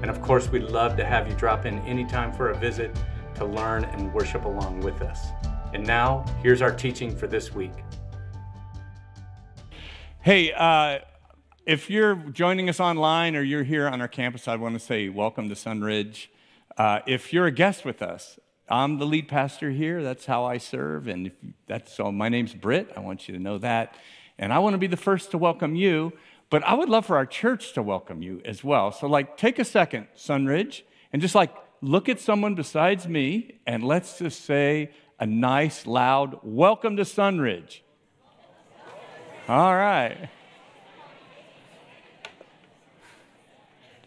And of course, we'd love to have you drop in anytime for a visit to learn and worship along with us. And now, here's our teaching for this week. Hey, if you're joining us online or you're here on our campus, I want to say welcome to Sunridge. If you're a guest with us, I'm the lead pastor here. That's how I serve. My name's Britt. I want you to know that. And I want to be the first to welcome you. But I would love for our church to welcome you as well. So take a second, Sunridge, and just look at someone besides me, and let's just say a nice, loud, welcome to Sunridge. All right.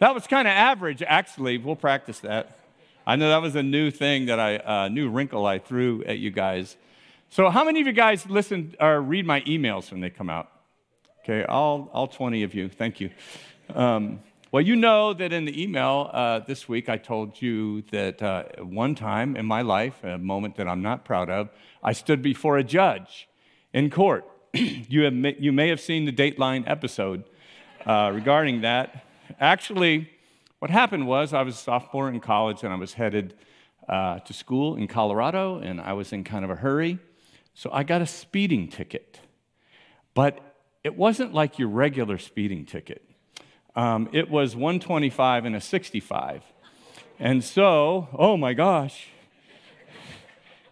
That was kind of average, actually. We'll practice that. I know that was a new thing that new wrinkle I threw at you guys. So how many of you guys listen or read my emails when they come out? Okay, all 20 of you, thank you. Well, you know that in the email this week, I told you that one time in my life, a moment that I'm not proud of, I stood before a judge in court. You may have seen the Dateline episode regarding that. Actually, what happened was I was a sophomore in college, and I was headed to school in Colorado, and I was in kind of a hurry. So I got a speeding ticket. But it wasn't like your regular speeding ticket. It was 125 and a 65. And so, oh my gosh,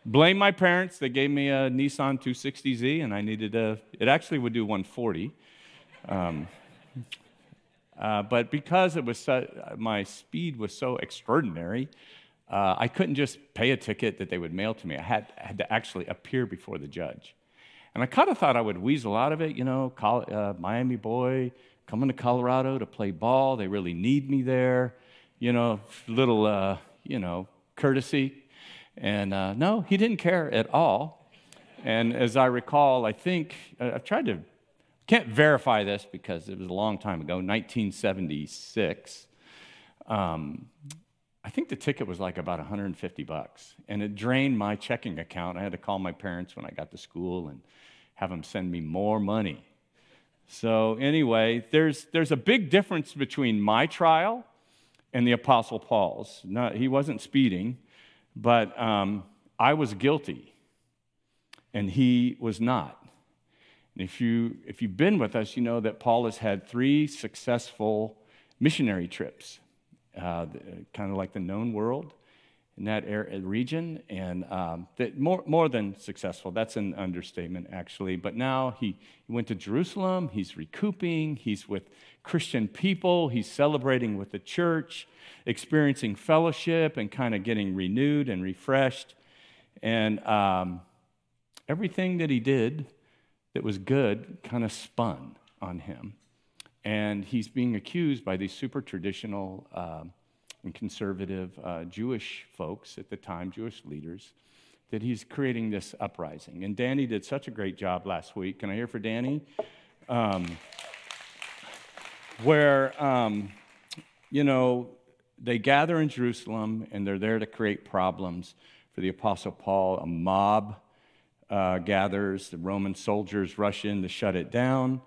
blame my parents. They gave me a Nissan 260Z, and I needed it actually would do 140. But because it was my speed was so extraordinary, I couldn't just pay a ticket that they would mail to me. I had to actually appear before the judge. And I kind of thought I would weasel out of it, you know, Miami boy, coming to Colorado to play ball. They really need me there, you know, little, courtesy. And no, he didn't care at all. And as I recall, I think, can't verify this because it was a long time ago, 1976. I think the ticket was about $150, and it drained my checking account. I had to call my parents when I got to school and have them send me more money. So anyway, there's a big difference between my trial and the Apostle Paul's. No, he wasn't speeding, but I was guilty, and he was not. And if you've been with us, you know that Paul has had 3 successful missionary trips. Kind of like the known world in that region, and that more than successful. That's an understatement, actually. But now he went to Jerusalem. He's recouping. He's with Christian people. He's celebrating with the church, experiencing fellowship, and kind of getting renewed and refreshed. And everything that he did that was good kind of spun on him. And he's being accused by these super traditional and conservative Jewish folks at the time, Jewish leaders, that he's creating this uprising. And Danny did such a great job last week. Can I hear for Danny? They gather in Jerusalem, and they're there to create problems for the Apostle Paul. A mob gathers, the Roman soldiers rush in to shut it down.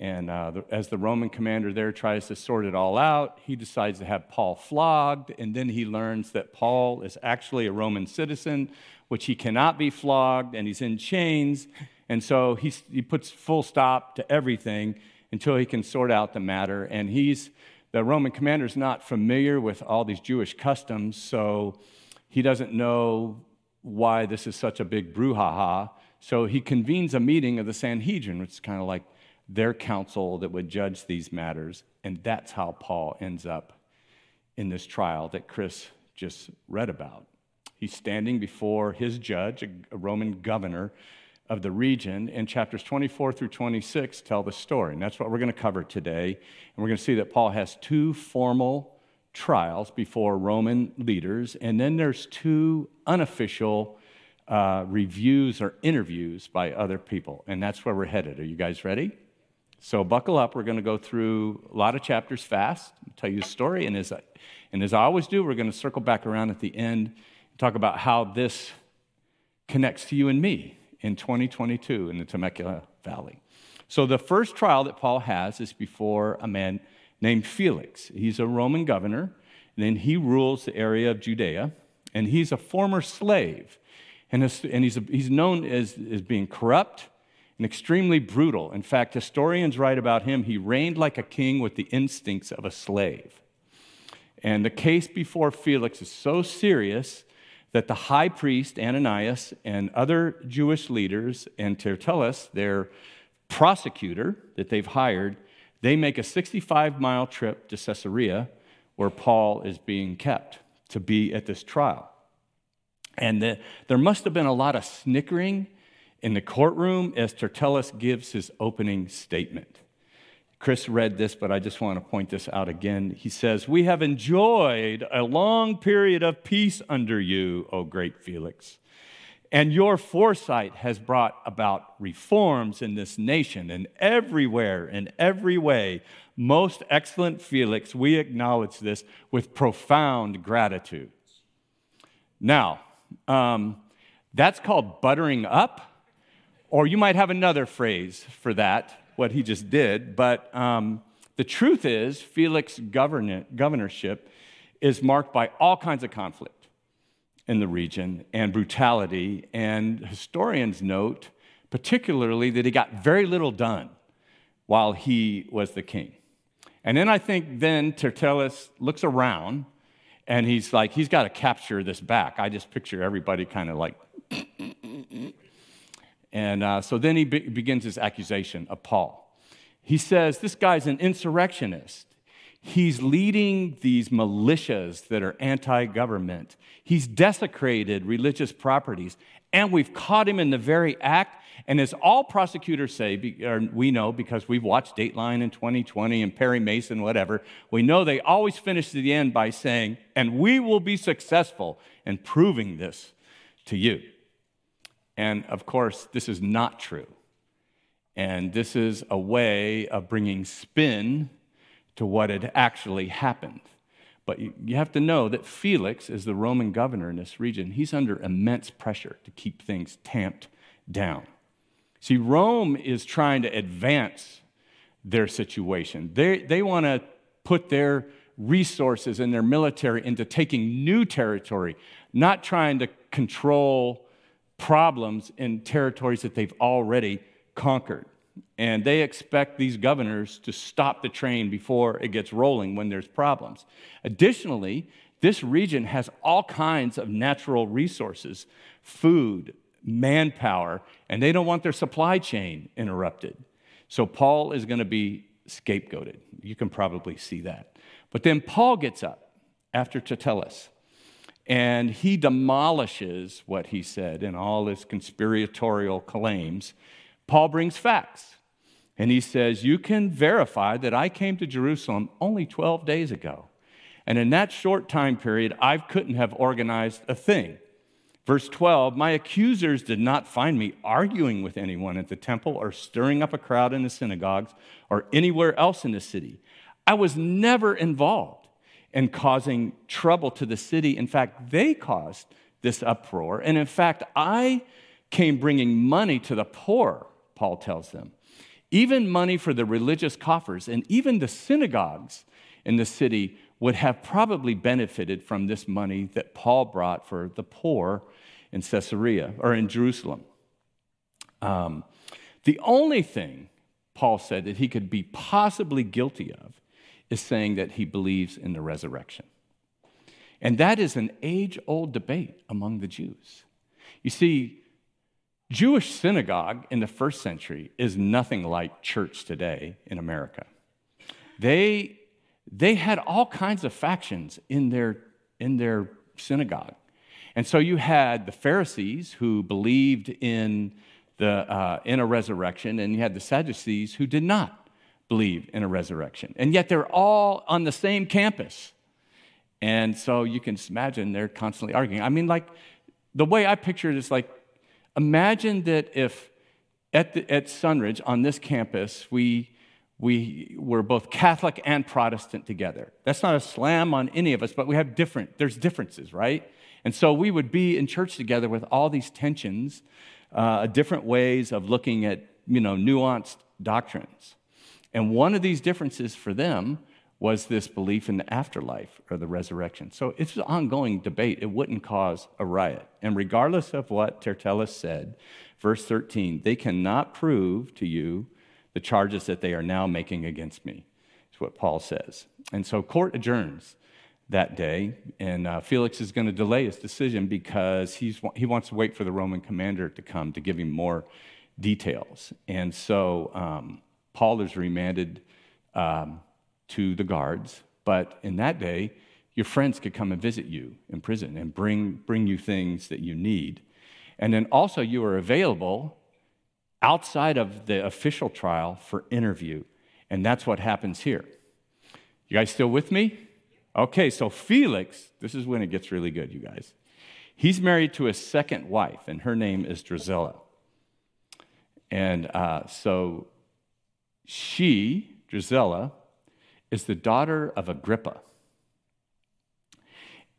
And as the Roman commander there tries to sort it all out, he decides to have Paul flogged, and then he learns that Paul is actually a Roman citizen, which he cannot be flogged, and he's in chains. And so he puts full stop to everything until he can sort out the matter. And the Roman commander's not familiar with all these Jewish customs, so he doesn't know why this is such a big brouhaha. So he convenes a meeting of the Sanhedrin, which is kind of like their counsel that would judge these matters, and that's how Paul ends up in this trial that Chris just read about. He's standing before his judge, a Roman governor of the region, and chapters 24 through 26 tell the story, and that's what we're going to cover today. And we're going to see that Paul has 2 formal trials before Roman leaders, and then there's two unofficial reviews or interviews by other people, and that's where we're headed. Are you guys ready? So buckle up. We're going to go through a lot of chapters fast, tell you a story, and as I always do, we're going to circle back around at the end and talk about how this connects to you and me in 2022 in the Temecula Valley. So the first trial that Paul has is before a man named Felix. He's a Roman governor, and then he rules the area of Judea, and he's a former slave, and he's known as being corrupt and extremely brutal. In fact, historians write about him, he reigned like a king with the instincts of a slave. And the case before Felix is so serious that the high priest, Ananias, and other Jewish leaders, and Tertullus, their prosecutor that they've hired, they make a 65-mile trip to Caesarea, where Paul is being kept, to be at this trial. And there must have been a lot of snickering in the courtroom as Tertullus gives his opening statement. Chris read this, but I just want to point this out again. He says, "We have enjoyed a long period of peace under you, O great Felix. And your foresight has brought about reforms in this nation, and everywhere, in every way, most excellent Felix, we acknowledge this with profound gratitude." Now, that's called buttering up, or you might have another phrase for that, what he just did, but the truth is Felix's governorship is marked by all kinds of conflict in the region, and brutality, and historians note particularly that he got very little done while he was the king. And then I think then Tertullus looks around, and he's like, he's got to capture this back. I just picture everybody kind of like, and so then he begins his accusation of Paul. He says, this guy's an insurrectionist. He's leading these militias that are anti-government. He's desecrated religious properties, and we've caught him in the very act. And as all prosecutors say, or we know because we've watched Dateline in 2020 and Perry Mason, whatever, we know they always finish to the end by saying, "And we will be successful in proving this to you." And of course, this is not true. And this is a way of bringing spin to what had actually happened. But you have to know that Felix is the Roman governor in this region. He's under immense pressure to keep things tamped down. See, Rome is trying to advance their situation. They want to put their resources and their military into taking new territory, not trying to control problems in territories that they've already conquered. And they expect these governors to stop the train before it gets rolling when there's problems. Additionally, this region has all kinds of natural resources, food, manpower, and they don't want their supply chain interrupted. So Paul is going to be scapegoated. You can probably see that. But then Paul gets up after Tertullus, and he demolishes what he said and all his conspiratorial claims. Paul brings facts, and he says, "You can verify that I came to Jerusalem only 12 days ago, and in that short time period, I couldn't have organized a thing. Verse 12, my accusers did not find me arguing with anyone at the temple or stirring up a crowd in the synagogues or anywhere else in the city. I was never involved in causing trouble to the city. In fact, they caused this uproar, and in fact, I came bringing money to the poor," Paul tells them, "even money for the religious coffers, and even the synagogues in the city would have probably benefited from this money that Paul brought for the poor in Caesarea, or in Jerusalem. The only thing," Paul said, "that he could be possibly guilty of is saying that he believes in the resurrection." And that is an age-old debate among the Jews. You see, Jewish synagogue in the first century is nothing like church today in America. They had all kinds of factions in their synagogue. And so you had the Pharisees, who believed in a resurrection, and you had the Sadducees, who did not believe in a resurrection. And yet they're all on the same campus. And so you can imagine they're constantly arguing. I mean, like, the way I picture it is like, imagine that if at Sunridge on this campus, we were both Catholic and Protestant together. That's not a slam on any of us, but we have there's differences, right? And so we would be in church together with all these tensions, different ways of looking at, nuanced doctrines. And one of these differences for them was this belief in the afterlife or the resurrection. So it's an ongoing debate. It wouldn't cause a riot. And regardless of what Tertullus said, verse 13, they cannot prove to you the charges that they are now making against me, is what Paul says. And so court adjourns that day, and Felix is going to delay his decision because he wants to wait for the Roman commander to come to give him more details. And so Paul is remanded to the guards, but in that day, your friends could come and visit you in prison and bring you things that you need. And then also you are available outside of the official trial for interview, and that's what happens here. You guys still with me? Okay, so Felix, this is when it gets really good, you guys. He's married to his second wife, and her name is Drusilla. And so she, Drusilla, is the daughter of Agrippa.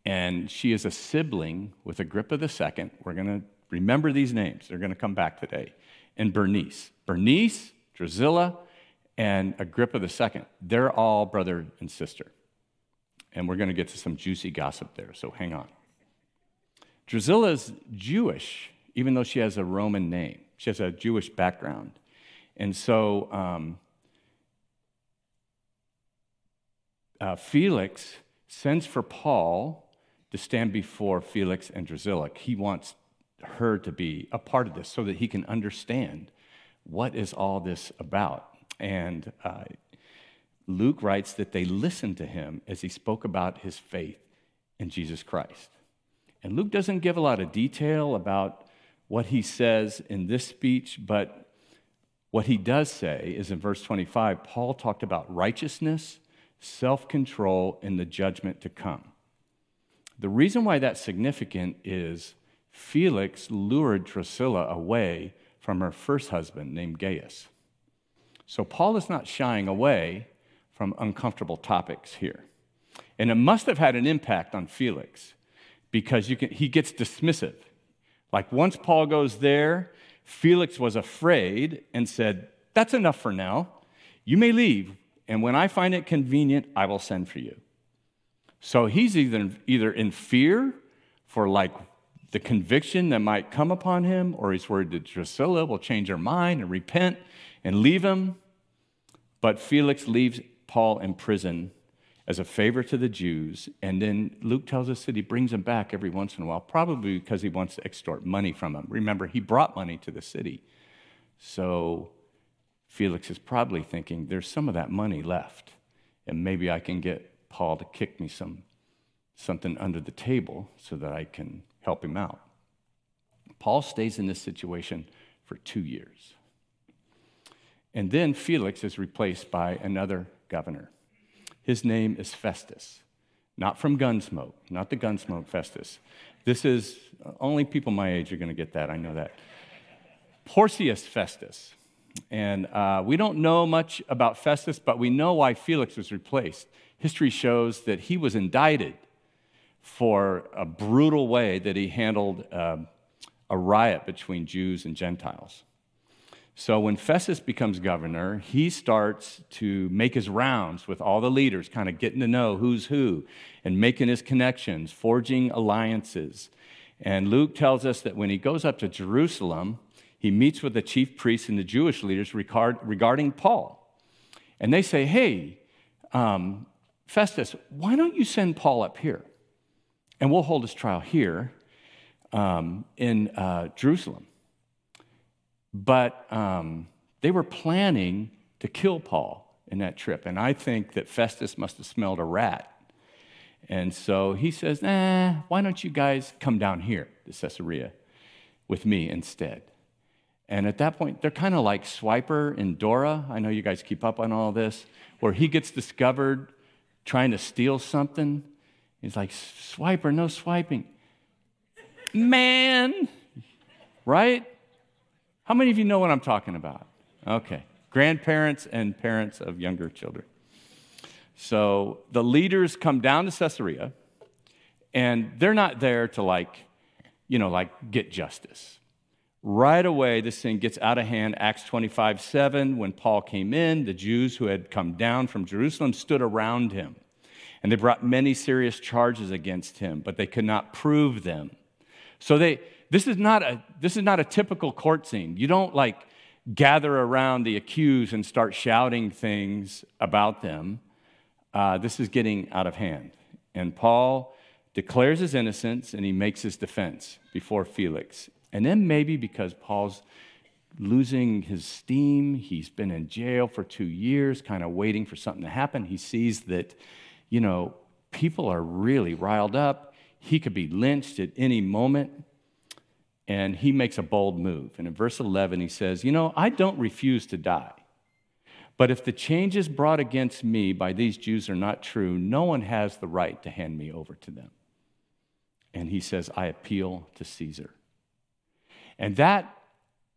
And she is a sibling with Agrippa II. We're going to remember these names. They're going to come back today. And Bernice, Drusilla, and Agrippa II. They're all brother and sister. And we're going to get to some juicy gossip there, so hang on. Drusilla's Jewish, even though she has a Roman name. She has a Jewish background. And so Felix sends for Paul to stand before Felix and Drusilla. He wants her to be a part of this so that he can understand what is all this about. And Luke writes that they listened to him as he spoke about his faith in Jesus Christ. And Luke doesn't give a lot of detail about what he says in this speech, but what he does say is in verse 25, Paul talked about righteousness, self-control, and the judgment to come. The reason why that's significant is Felix lured Drusilla away from her first husband named Gaius. So Paul is not shying away from uncomfortable topics here. And it must have had an impact on Felix because he gets dismissive. Like once Paul goes there, Felix was afraid and said, "That's enough for now. You may leave, and when I find it convenient, I will send for you." So he's either in fear for like the conviction that might come upon him, or he's worried that Drusilla will change her mind and repent and leave him. But Felix leaves Paul in prison as a favor to the Jews, and then Luke tells us that he brings him back every once in a while, probably because he wants to extort money from him. Remember, he brought money to the city. So Felix is probably thinking, there's some of that money left, and maybe I can get Paul to kick me something under the table so that I can help him out. Paul stays in this situation for 2 years. And then Felix is replaced by another governor. His name is Festus, not from Gunsmoke, not the Gunsmoke Festus. This is, only people my age are going to get that, I know that. Porcius Festus. And we don't know much about Festus, but we know why Felix was replaced. History shows that he was indicted for a brutal way that he handled a riot between Jews and Gentiles. So when Festus becomes governor, he starts to make his rounds with all the leaders, kind of getting to know who's who and making his connections, forging alliances. And Luke tells us that when he goes up to Jerusalem, he meets with the chief priests and the Jewish leaders regarding Paul. And they say, "Hey, Festus, why don't you send Paul up here? And we'll hold his trial here in Jerusalem." But they were planning to kill Paul in that trip. And I think that Festus must have smelled a rat. And so he says, why don't you guys come down here to Caesarea with me instead? And at that point, they're kind of like Swiper and Dora. I know you guys keep up on all this, where he gets discovered trying to steal something. He's like, swipe or no swiping? Man, right? How many of you know what I'm talking about? Okay, grandparents and parents of younger children. So the leaders come down to Caesarea, and they're not there to get justice. Right away, this thing gets out of hand. Acts 25:7, when Paul came in, the Jews who had come down from Jerusalem stood around him, and they brought many serious charges against him, but they could not prove them. So this is not a typical court scene. You don't gather around the accused and start shouting things about them. This is getting out of hand, and Paul declares his innocence, and he makes his defense before Felix. And then maybe because Paul's losing his steam, he's been in jail for 2 years, kind of waiting for something to happen. He sees that, people are really riled up. He could be lynched at any moment. And he makes a bold move. And in verse 11, he says, I don't refuse to die. But if the charges brought against me by these Jews are not true, no one has the right to hand me over to them. And he says, I appeal to Caesar. And that,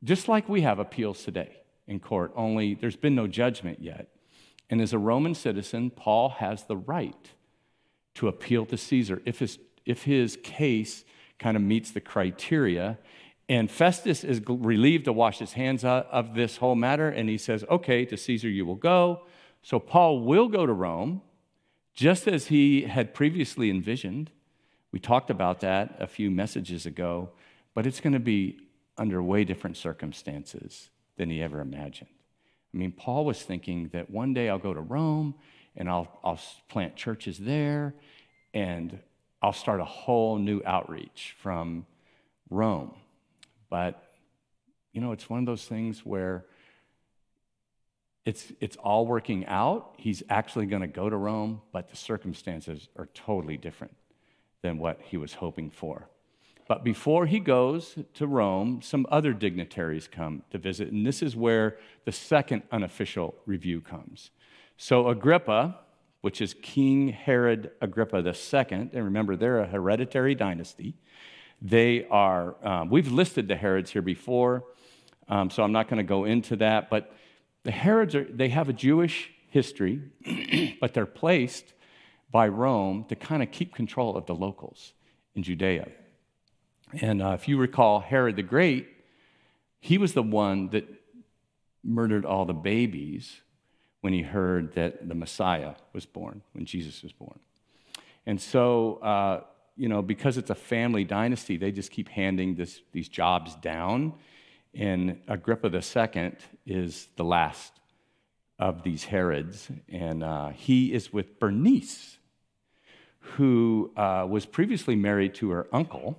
just like we have appeals today in court, only there's been no judgment yet. And as a Roman citizen, Paul has the right to appeal to Caesar if his case kind of meets the criteria. And Festus is relieved to wash his hands of this whole matter, and he says, okay, to Caesar you will go. So Paul will go to Rome, just as he had previously envisioned. We talked about that a few messages ago, but it's going to be under way different circumstances than he ever imagined. Paul was thinking that one day I'll go to Rome, and I'll plant churches there, and I'll start a whole new outreach from Rome. But, it's one of those things where it's all working out. He's actually going to go to Rome, but the circumstances are totally different than what he was hoping for. But before he goes to Rome, some other dignitaries come to visit, and this is where the second unofficial review comes. So Agrippa, which is King Herod Agrippa II, and remember, they're a hereditary dynasty. They are, we've listed the Herods here before, so I'm not going to go into that, but the Herods, they have a Jewish history, but they're placed by Rome to kind of keep control of the locals in Judea. And if you recall, Herod the Great, he was the one that murdered all the babies when he heard that the Messiah was born, when Jesus was born. And so, because it's a family dynasty, they just keep handing these jobs down. And Agrippa II is the last of these Herods. And he is with Bernice, who was previously married to her uncle,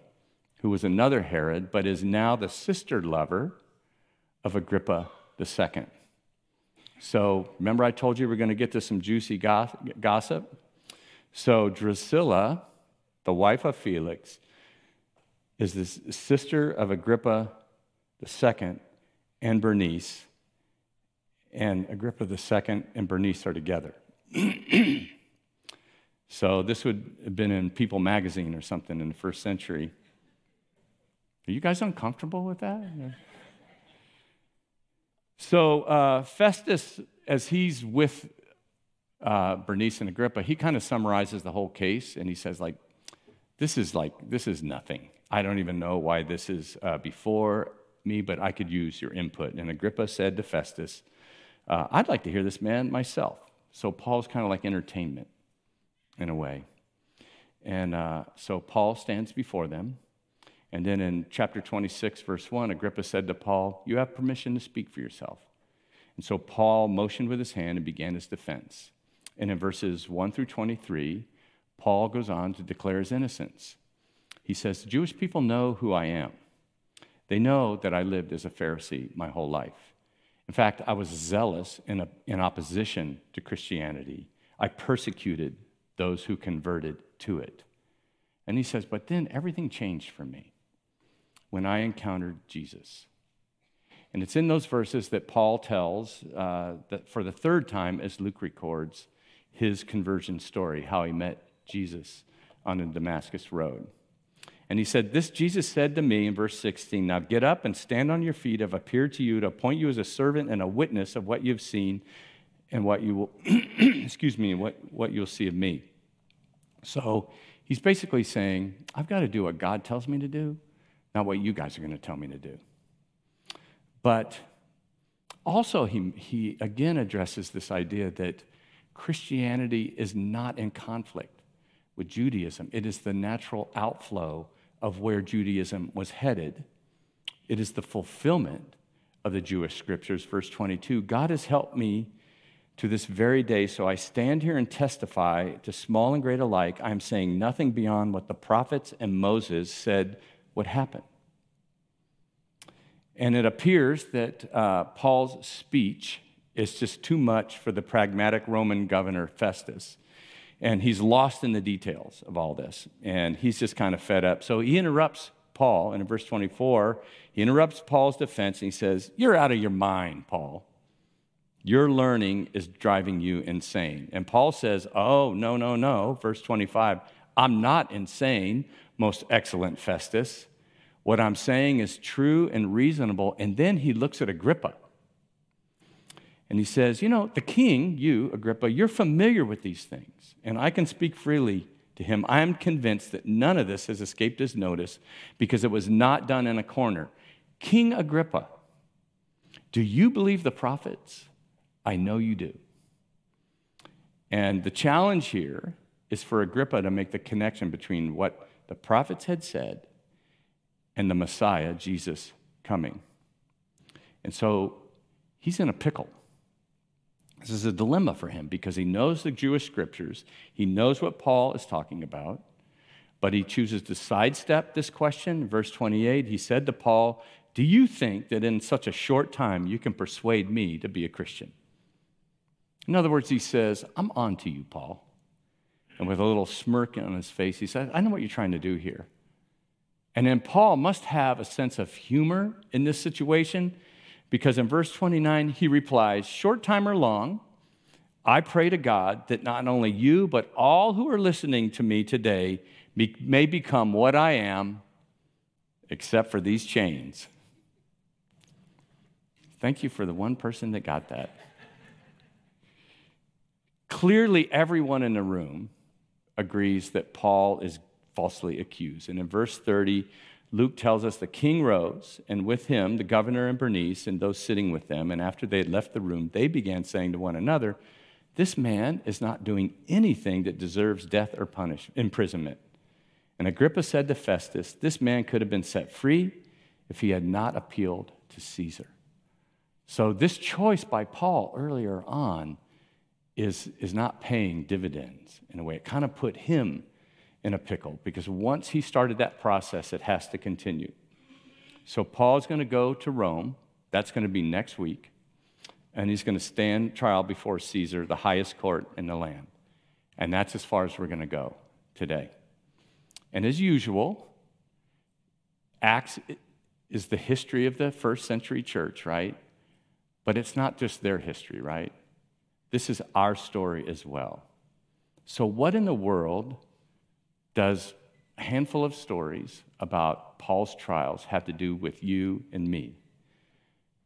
who was another Herod, but is now the sister lover of Agrippa II. So remember I told you we're going to get to some juicy gossip? So Drusilla, the wife of Felix, is the sister of Agrippa II and Bernice, and Agrippa II and Bernice are together. So this would have been in People magazine or something in the first century. Are you guys uncomfortable with that? So Festus, as he's with Bernice and Agrippa, he kind of summarizes the whole case, and he says, this is nothing. I don't even know why this is before me, but I could use your input. And Agrippa said to Festus, I'd like to hear this man myself. So Paul's kind of like entertainment in a way. And so Paul stands before them. And then in chapter 26, verse 1, Agrippa said to Paul, you have permission to speak for yourself. And so Paul motioned with his hand and began his defense. And in verses 1 through 23, Paul goes on to declare his innocence. He says, the Jewish people know who I am. They know that I lived as a Pharisee my whole life. In fact, I was zealous in opposition to Christianity. I persecuted those who converted to it. And he says, but then everything changed for me when I encountered Jesus. And it's in those verses that Paul tells, that for the third time, as Luke records, his conversion story, how he met Jesus on the Damascus road. And he said, this Jesus said to me in verse 16, now get up and stand on your feet. I've appeared to you to appoint you as a servant and a witness of what you've seen and what you will, what you'll see of me. So he's basically saying, I've got to do what God tells me to do, not what you guys are going to tell me to do. But also he again addresses this idea that Christianity is not in conflict with Judaism. It is the natural outflow of where Judaism was headed. It is the fulfillment of the Jewish scriptures. Verse 22, God has helped me to this very day, so I stand here and testify to small and great alike. I am saying nothing beyond what the prophets and Moses said would happen. And it appears that Paul's speech is just too much for the pragmatic Roman governor Festus. And he's lost in the details of all this. And he's just kind of fed up. So he interrupts Paul. And in verse 24, he interrupts Paul's defense. And he says, you're out of your mind, Paul. Your learning is driving you insane. And Paul says, oh, no, no, no. Verse 25, I'm not insane, most excellent Festus. What I'm saying is true and reasonable. And then he looks at Agrippa. And he says, you know, the king, you, Agrippa, you're familiar with these things, and I can speak freely to him. I am convinced that none of this has escaped his notice because it was not done in a corner. King Agrippa, do you believe the prophets? I know you do. And the challenge here is for Agrippa to make the connection between what the prophets had said and the Messiah, Jesus, coming. And so he's in a pickle. This is a dilemma for him because he knows the Jewish scriptures. He knows what Paul is talking about, but he chooses to sidestep this question. Verse 28, he said to Paul, do you think that in such a short time you can persuade me to be a Christian? In other words, he says, I'm on to you, Paul. And with a little smirk on his face, he said, I know what you're trying to do here. And then Paul must have a sense of humor in this situation, because in verse 29, he replies, short time or long, I pray to God that not only you, but all who are listening to me today may become what I am, except for these chains. Thank you for the one person that got that. Clearly, everyone in the room agrees that Paul is falsely accused. And in verse 30, Luke tells us the king rose, and with him the governor and Bernice and those sitting with them. And after they had left the room, they began saying to one another, this man is not doing anything that deserves death or punishment, imprisonment. And Agrippa said to Festus, this man could have been set free if he had not appealed to Caesar. So this choice by Paul earlier on is not paying dividends in a way. It kind of put him in a pickle, because once he started that process, it has to continue. So Paul's going to go to Rome. That's going to be next week. And he's going to stand trial before Caesar, the highest court in the land. And that's as far as we're going to go today. And as usual, Acts is the history of the first century church, right? But it's not just their history, right? This is our story as well. So what in the world does a handful of stories about Paul's trials have to do with you and me?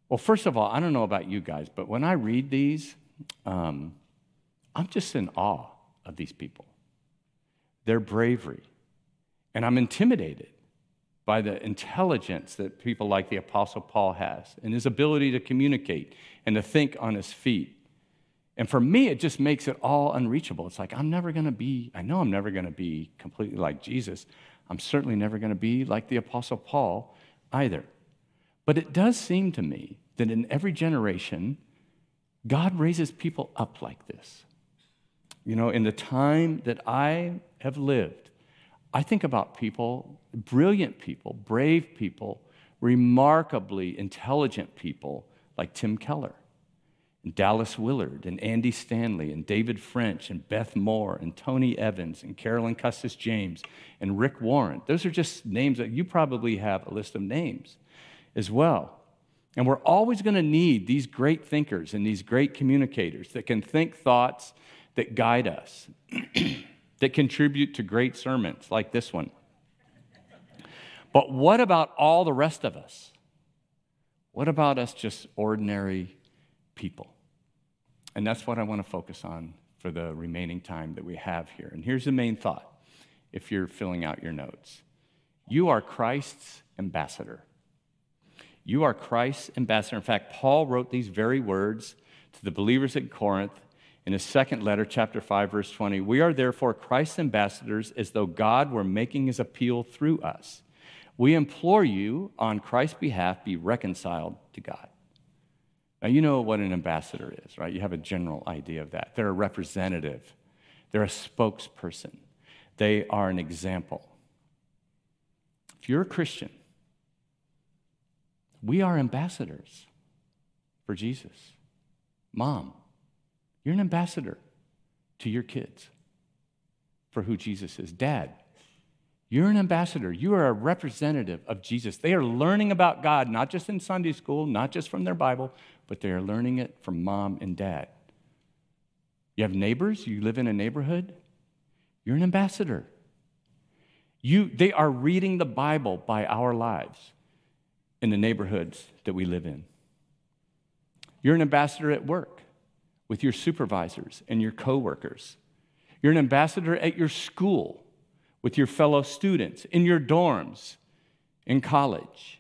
Well, first of all, I don't know about you guys, but when I read these, I'm just in awe of these people, their bravery. And I'm intimidated by the intelligence that people like the Apostle Paul has and his ability to communicate and to think on his feet. And for me, it just makes it all unreachable. It's like, I know I'm never going to be completely like Jesus. I'm certainly never going to be like the Apostle Paul either. But it does seem to me that in every generation, God raises people up like this. You know, in the time that I have lived, I think about people, brilliant people, brave people, remarkably intelligent people like Tim Keller, and Dallas Willard, and Andy Stanley, and David French, and Beth Moore, and Tony Evans, and Carolyn Custis James, and Rick Warren. Those are just names that you probably have a list of names as well. And we're always going to need these great thinkers and these great communicators that can think thoughts that guide us. that contribute to great sermons like this one. But what about all the rest of us? What about us just ordinary people? And that's what I want to focus on for the remaining time that we have here. And here's the main thought, if you're filling out your notes. You are Christ's ambassador. You are Christ's ambassador. In fact, Paul wrote these very words to the believers at Corinth in his second letter, chapter 5, verse 20. We are therefore Christ's ambassadors, as though God were making his appeal through us. We implore you, on Christ's behalf, be reconciled to God. Now, you know what an ambassador is, right? You have a general idea of that. They're a representative. They're a spokesperson. They are an example. If you're a Christian, we are ambassadors for Jesus. Mom, you're an ambassador to your kids for who Jesus is. Dad, you're an ambassador. You are a representative of Jesus. They are learning about God, not just in Sunday school, not just from their Bible, but they are learning it from Mom and Dad. You have neighbors. You live in a neighborhood. You're an ambassador. They are reading the Bible by our lives in the neighborhoods that we live in. You're an ambassador at work with your supervisors and your coworkers. You're an ambassador at your school with your fellow students, in your dorms, in college,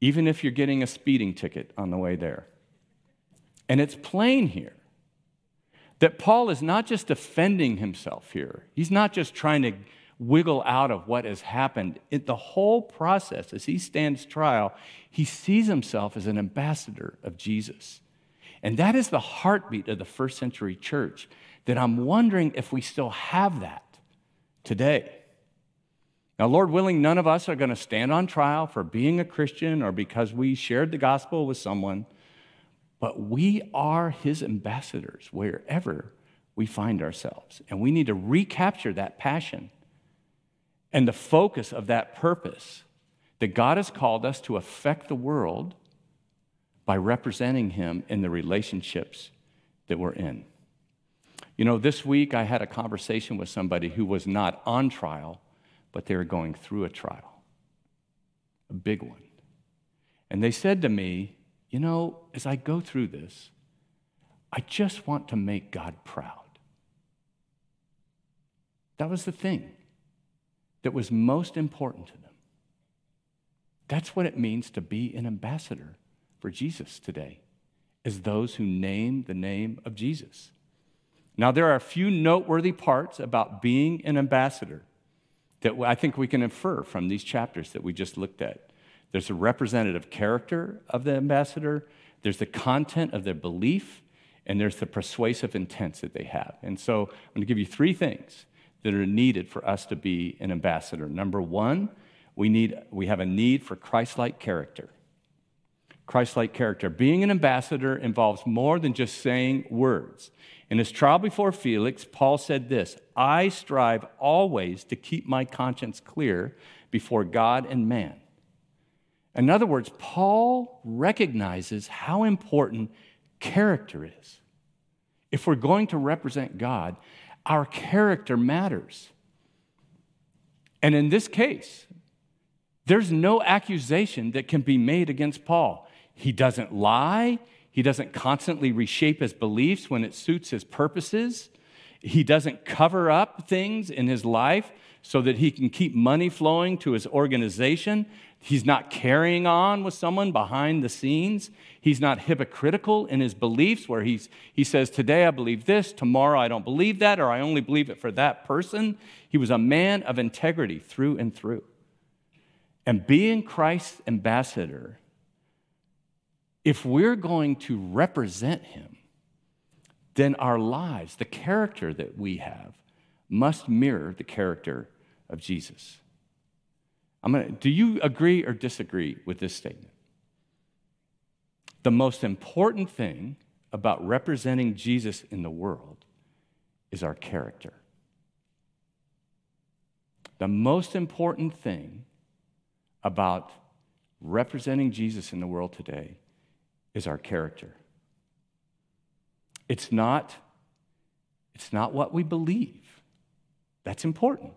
even if you're getting a speeding ticket on the way there. And it's plain here that Paul is not just defending himself here. He's not just trying to wiggle out of what has happened. The whole process, as he stands trial, he sees himself as an ambassador of Jesus. And that is the heartbeat of the first century church, that I'm wondering if we still have that today. Now, Lord willing, none of us are going to stand on trial for being a Christian or because we shared the gospel with someone, but we are his ambassadors wherever we find ourselves. And we need to recapture that passion and the focus of that purpose that God has called us to affect the world by representing him in the relationships that we're in. You know, this week I had a conversation with somebody who was not on trial, but they were going through a trial, a big one. And they said to me, you know, as I go through this, I just want to make God proud. That was the thing that was most important to them. That's what it means to be an ambassador for Jesus today, as those who name the name of Jesus. Now, there are a few noteworthy parts about being an ambassador that I think we can infer from these chapters that we just looked at. There's the representative character of the ambassador, there's the content of their belief, and there's the persuasive intents that they have. And so I'm going to give you three things that are needed for us to be an ambassador. Number one, we have a need for Christ-like character. Christ-like character. Being an ambassador involves more than just saying words. In his trial before Felix, Paul said this, I strive always to keep my conscience clear before God and man. In other words, Paul recognizes how important character is. If we're going to represent God, our character matters. And in this case, there's no accusation that can be made against Paul. He doesn't lie. He doesn't constantly reshape his beliefs when it suits his purposes. He doesn't cover up things in his life so that he can keep money flowing to his organization. He's not carrying on with someone behind the scenes. He's not hypocritical in his beliefs where he says, today I believe this, tomorrow I don't believe that, or I only believe it for that person. He was a man of integrity through and through. And being Christ's ambassador, if we're going to represent him, then our lives, the character that we have, must mirror the character of Jesus. Do you agree or disagree with this statement? The most important thing about representing Jesus in the world is our character. The most important thing about representing Jesus in the world today is our character. It's not what we believe. That's important.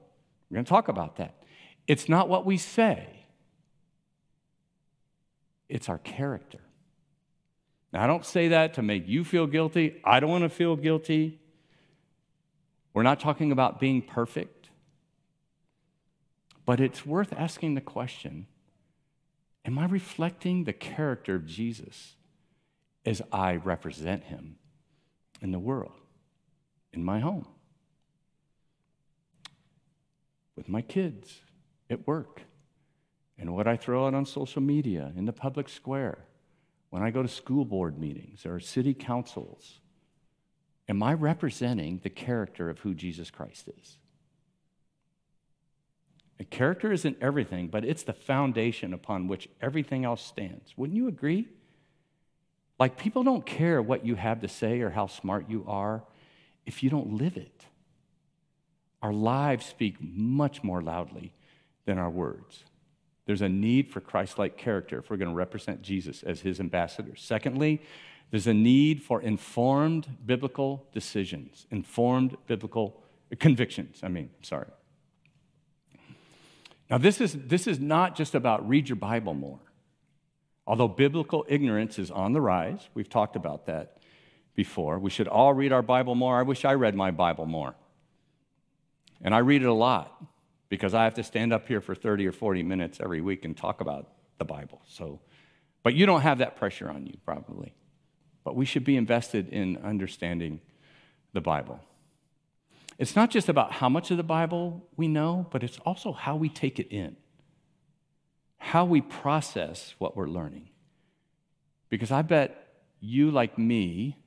We're going to talk about that. It's not what we say. It's our character. Now, I don't say that to make you feel guilty. I don't want to feel guilty. We're not talking about being perfect. But it's worth asking the question, am I reflecting the character of Jesus as I represent him in the world, in my home, with my kids, at work, and what I throw out on social media, in the public square, when I go to school board meetings or city councils? Am I representing the character of who Jesus Christ is? The character isn't everything, but it's the foundation upon which everything else stands. Wouldn't you agree? Like, people don't care what you have to say or how smart you are if you don't live it. Our lives speak much more loudly than our words. There's a need for Christ-like character if we're going to represent Jesus as his ambassadors. Secondly, there's a need for informed biblical decisions, informed biblical convictions. Now, this is not just about read your Bible more. Although biblical ignorance is on the rise, we've talked about that before. We should all read our Bible more. I wish I read my Bible more. And I read it a lot because I have to stand up here for 30 or 40 minutes every week and talk about the Bible. So, but you don't have that pressure on you, probably. But we should be invested in understanding the Bible. It's not just about how much of the Bible we know, but it's also how we take it in, how we process what we're learning. Because I bet you, like me,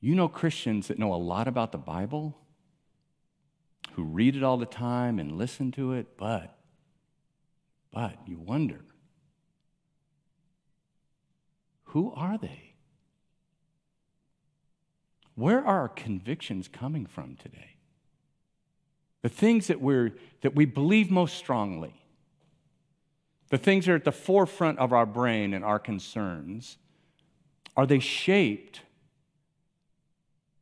you know Christians that know a lot about the Bible, who read it all the time and listen to it, but you wonder, who are they? Where are our convictions coming from today? The things that we believe most strongly, the things that are at the forefront of our brain and our concerns, are they shaped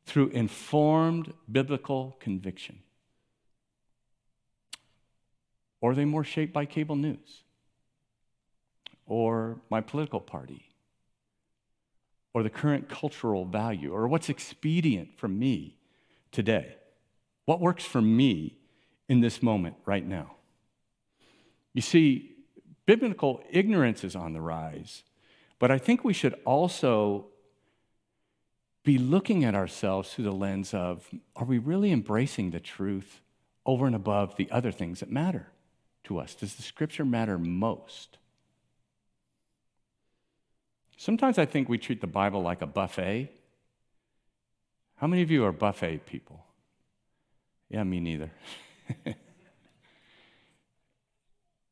through informed biblical conviction? Or are they more shaped by cable news? Or my political party? Or the current cultural value? Or what's expedient for me today? What works for me in this moment right now? You see, biblical ignorance is on the rise, but I think we should also be looking at ourselves through the lens of, are we really embracing the truth over and above the other things that matter to us? Does the scripture matter most? Sometimes I think we treat the Bible like a buffet. How many of you are buffet people? Yeah, me neither.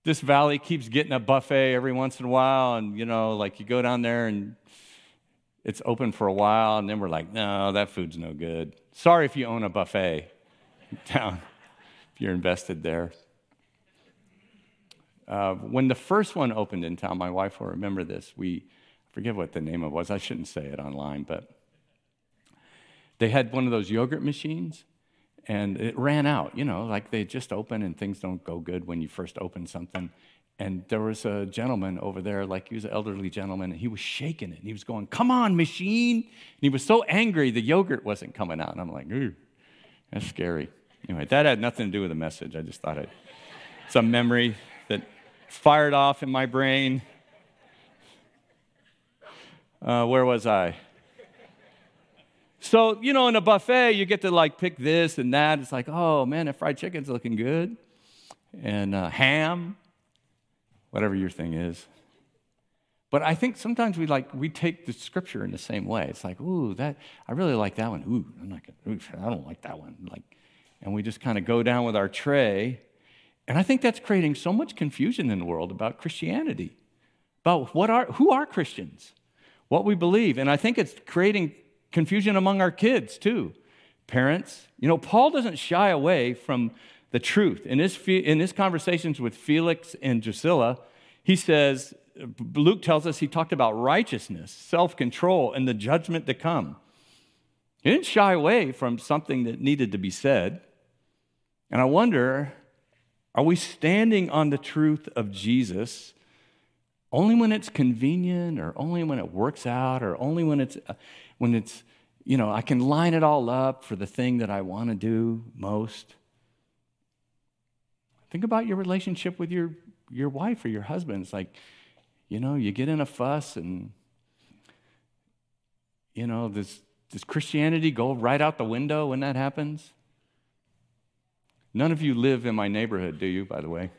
This valley keeps getting a buffet every once in a while, and you go down there and it's open for a while, and then we're like, no, that food's no good. Sorry if you own a buffet down, if you're invested there. When the first one opened in town, my wife will remember this. I forget what the name of it was. I shouldn't say it online, but they had one of those yogurt machines, and it ran out. They just open, and things don't go good when you first open something. And there was a gentleman over there, he was an elderly gentleman, and he was shaking it, and he was going, "Come on, machine!" And he was so angry the yogurt wasn't coming out. And I'm like, "Ooh, that's scary." Anyway, that had nothing to do with the message. I just thought it's a memory that fired off in my brain. Where was I? So, in a buffet, you get to pick this and that. It's like, oh man, that fried chicken's looking good. And ham, whatever your thing is. But I think sometimes we take the scripture in the same way. It's like, ooh, that, I really like that one. Ooh, I don't like that one. And we just kind of go down with our tray. And I think that's creating so much confusion in the world about Christianity, about who are Christians, what we believe. And I think it's creating confusion among our kids too, parents. Paul doesn't shy away from the truth. In his conversations with Felix and Drusilla, he says, Luke tells us he talked about righteousness, self-control, and the judgment to come. He didn't shy away from something that needed to be said. And I wonder, are we standing on the truth of Jesus only when it's convenient, or only when it works out, or only when it's you know, I can line it all up for the thing that I want to do most? Think about your relationship with your wife or your husband. It's like, you know, you get in a fuss and, you know, does Christianity go right out the window when that happens? None of you live in my neighborhood, do you, by the way?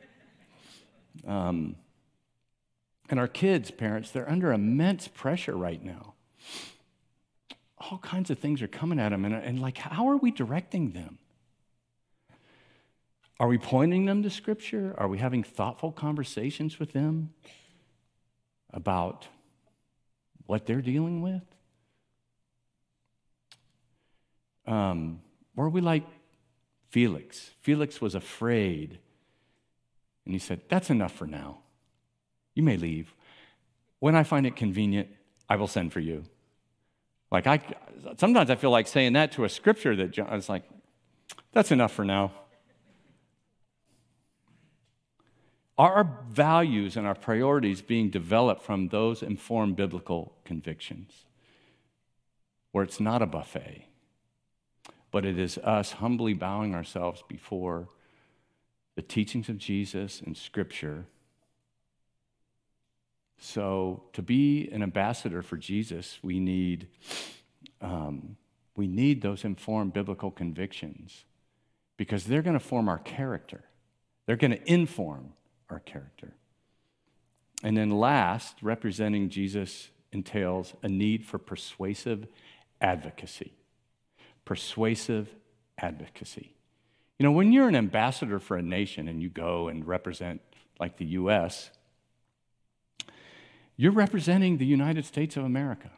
And our kids, parents, they're under immense pressure right now. All kinds of things are coming at them. And like, how are we directing them? Are we pointing them to Scripture? Are we having thoughtful conversations with them about what they're dealing with? Or are we like Felix? Felix was afraid, and he said, "That's enough for now. You may leave. When I find it convenient, I will send for you." Like, sometimes I feel like saying that to a scripture that John, I was like, that's enough for now. Are our values and our priorities being developed from those informed biblical convictions? Where it's not a buffet, but it is us humbly bowing ourselves before the teachings of Jesus and Scripture. So to be an ambassador for Jesus, we need those informed biblical convictions, because they're going to form our character. They're going to inform our character. And then last, representing Jesus entails a need for persuasive advocacy. Persuasive advocacy. You know, when you're an ambassador for a nation and you go and represent, like the U.S., you're representing the United States of America.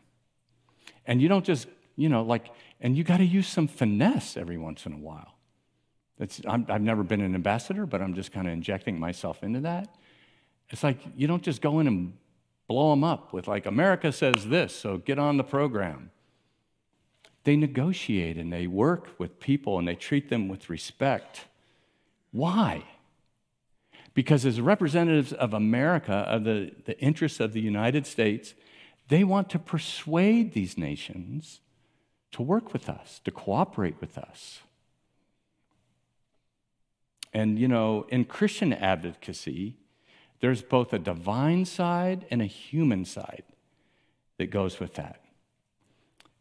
And you don't just, you know, like, and you got to use some finesse every once in a while. I've never been an ambassador, but I'm just kind of injecting myself into that. It's like, you don't just go in and blow them up with, like, America says this, so get on the program. They negotiate and they work with people and they treat them with respect. Why? Because as representatives of America, of the interests of the United States, they want to persuade these nations to work with us, to cooperate with us. And, you know, in Christian advocacy, there's both a divine side and a human side that goes with that.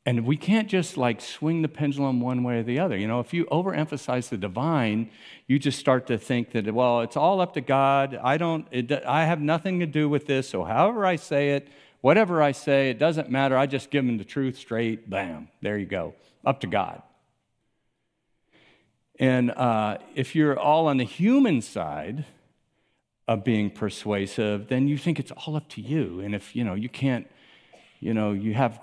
And we can't just, like, swing the pendulum one way or the other. You know, if you overemphasize the divine, you just start to think that, well, it's all up to God. I have nothing to do with this. So however I say it, whatever I say, it doesn't matter. I just give them the truth straight. Bam. There you go. Up to God. And if you're all on the human side of being persuasive, then you think it's all up to you. And if, you know, you can't, you know, you have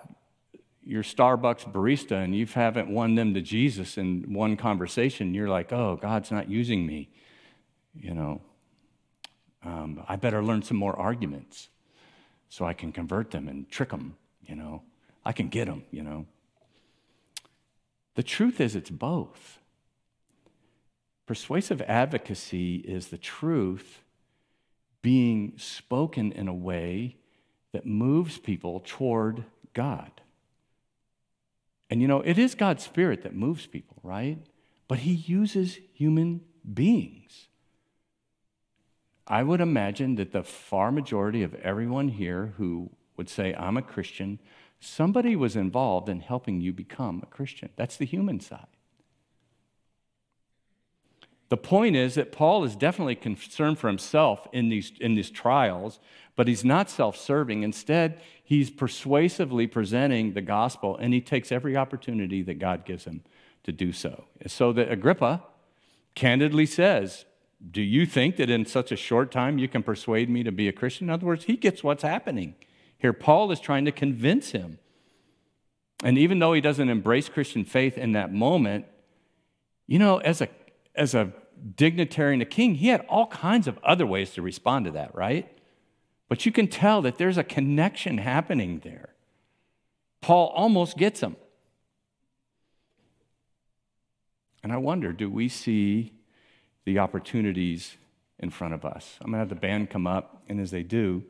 your Starbucks barista and you haven't won them to Jesus in one conversation, you're like, oh, God's not using me. You know, I better learn some more arguments so I can convert them and trick them, you know. I can get them, you know. The truth is, it's both. Persuasive advocacy is the truth being spoken in a way that moves people toward God. And, you know, it is God's Spirit that moves people, right? But He uses human beings. I would imagine that the far majority of everyone here who would say, I'm a Christian, somebody was involved in helping you become a Christian. That's the human side. The point is that Paul is definitely concerned for himself in these trials, but he's not self-serving. Instead, he's persuasively presenting the gospel, and he takes every opportunity that God gives him to do so. So that Agrippa candidly says, do you think that in such a short time you can persuade me to be a Christian? In other words, he gets what's happening. Here, Paul is trying to convince him. And even though he doesn't embrace Christian faith in that moment, you know, as a dignitary and a king, he had all kinds of other ways to respond to that, right? But you can tell that there's a connection happening there. Paul almost gets him. And I wonder, do we see the opportunities in front of us. I'm going to have the band come up, and as they do,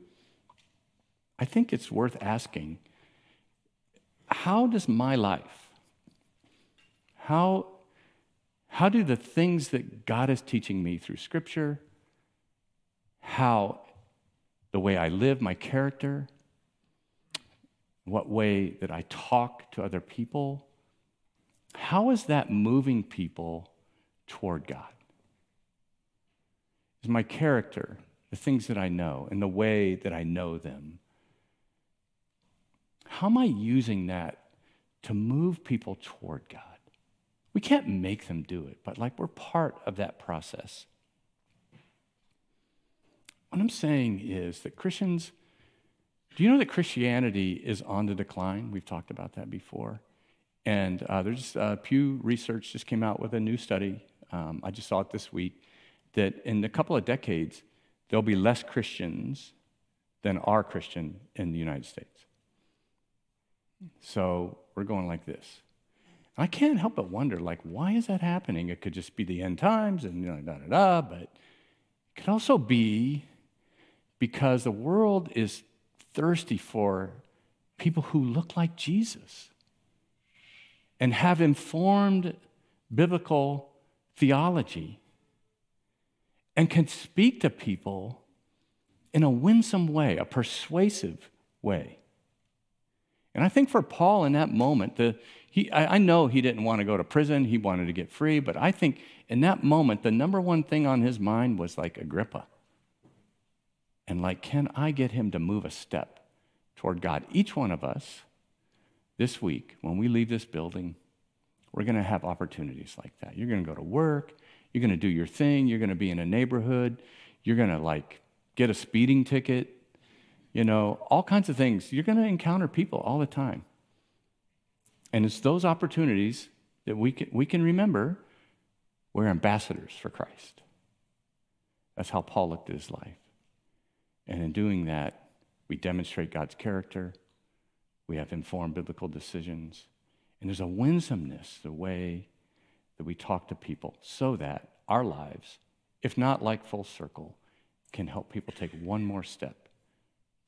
I think it's worth asking, how does my life, how do the things that God is teaching me through Scripture, how the way I live, my character, what way that I talk to other people, how is that moving people toward God? Is my character, the things that I know, and the way that I know them, how am I using that to move people toward God? We can't make them do it, but like we're part of that process. What I'm saying is that Christians, do you know that Christianity is on the decline? We've talked about that before. And there's Pew Research just came out with a new study. I just saw it this week, that in a couple of decades, there'll be less Christians than are Christian in the United States. So we're going like this. I can't help but wonder, like, why is that happening? It could just be the end times and but it could also be because the world is thirsty for people who look like Jesus and have informed biblical theology and can speak to people in a winsome way, a persuasive way. And I think for Paul in that moment, I know he didn't want to go to prison, he wanted to get free, but I think in that moment, the number one thing on his mind was like Agrippa. And like, can I get him to move a step toward God? Each one of us, this week, when we leave this building, we're going to have opportunities like that. You're going to go to work, you're going to do your thing, you're going to be in a neighborhood, you're going to like get a speeding ticket, all kinds of things. You're going to encounter people all the time. And it's those opportunities that we can remember we're ambassadors for Christ. That's how Paul looked at his life. And in doing that, we demonstrate God's character, we have informed biblical decisions, and there's a winsomeness, the way that we talk to people so that our lives, if not like full circle, can help people take one more step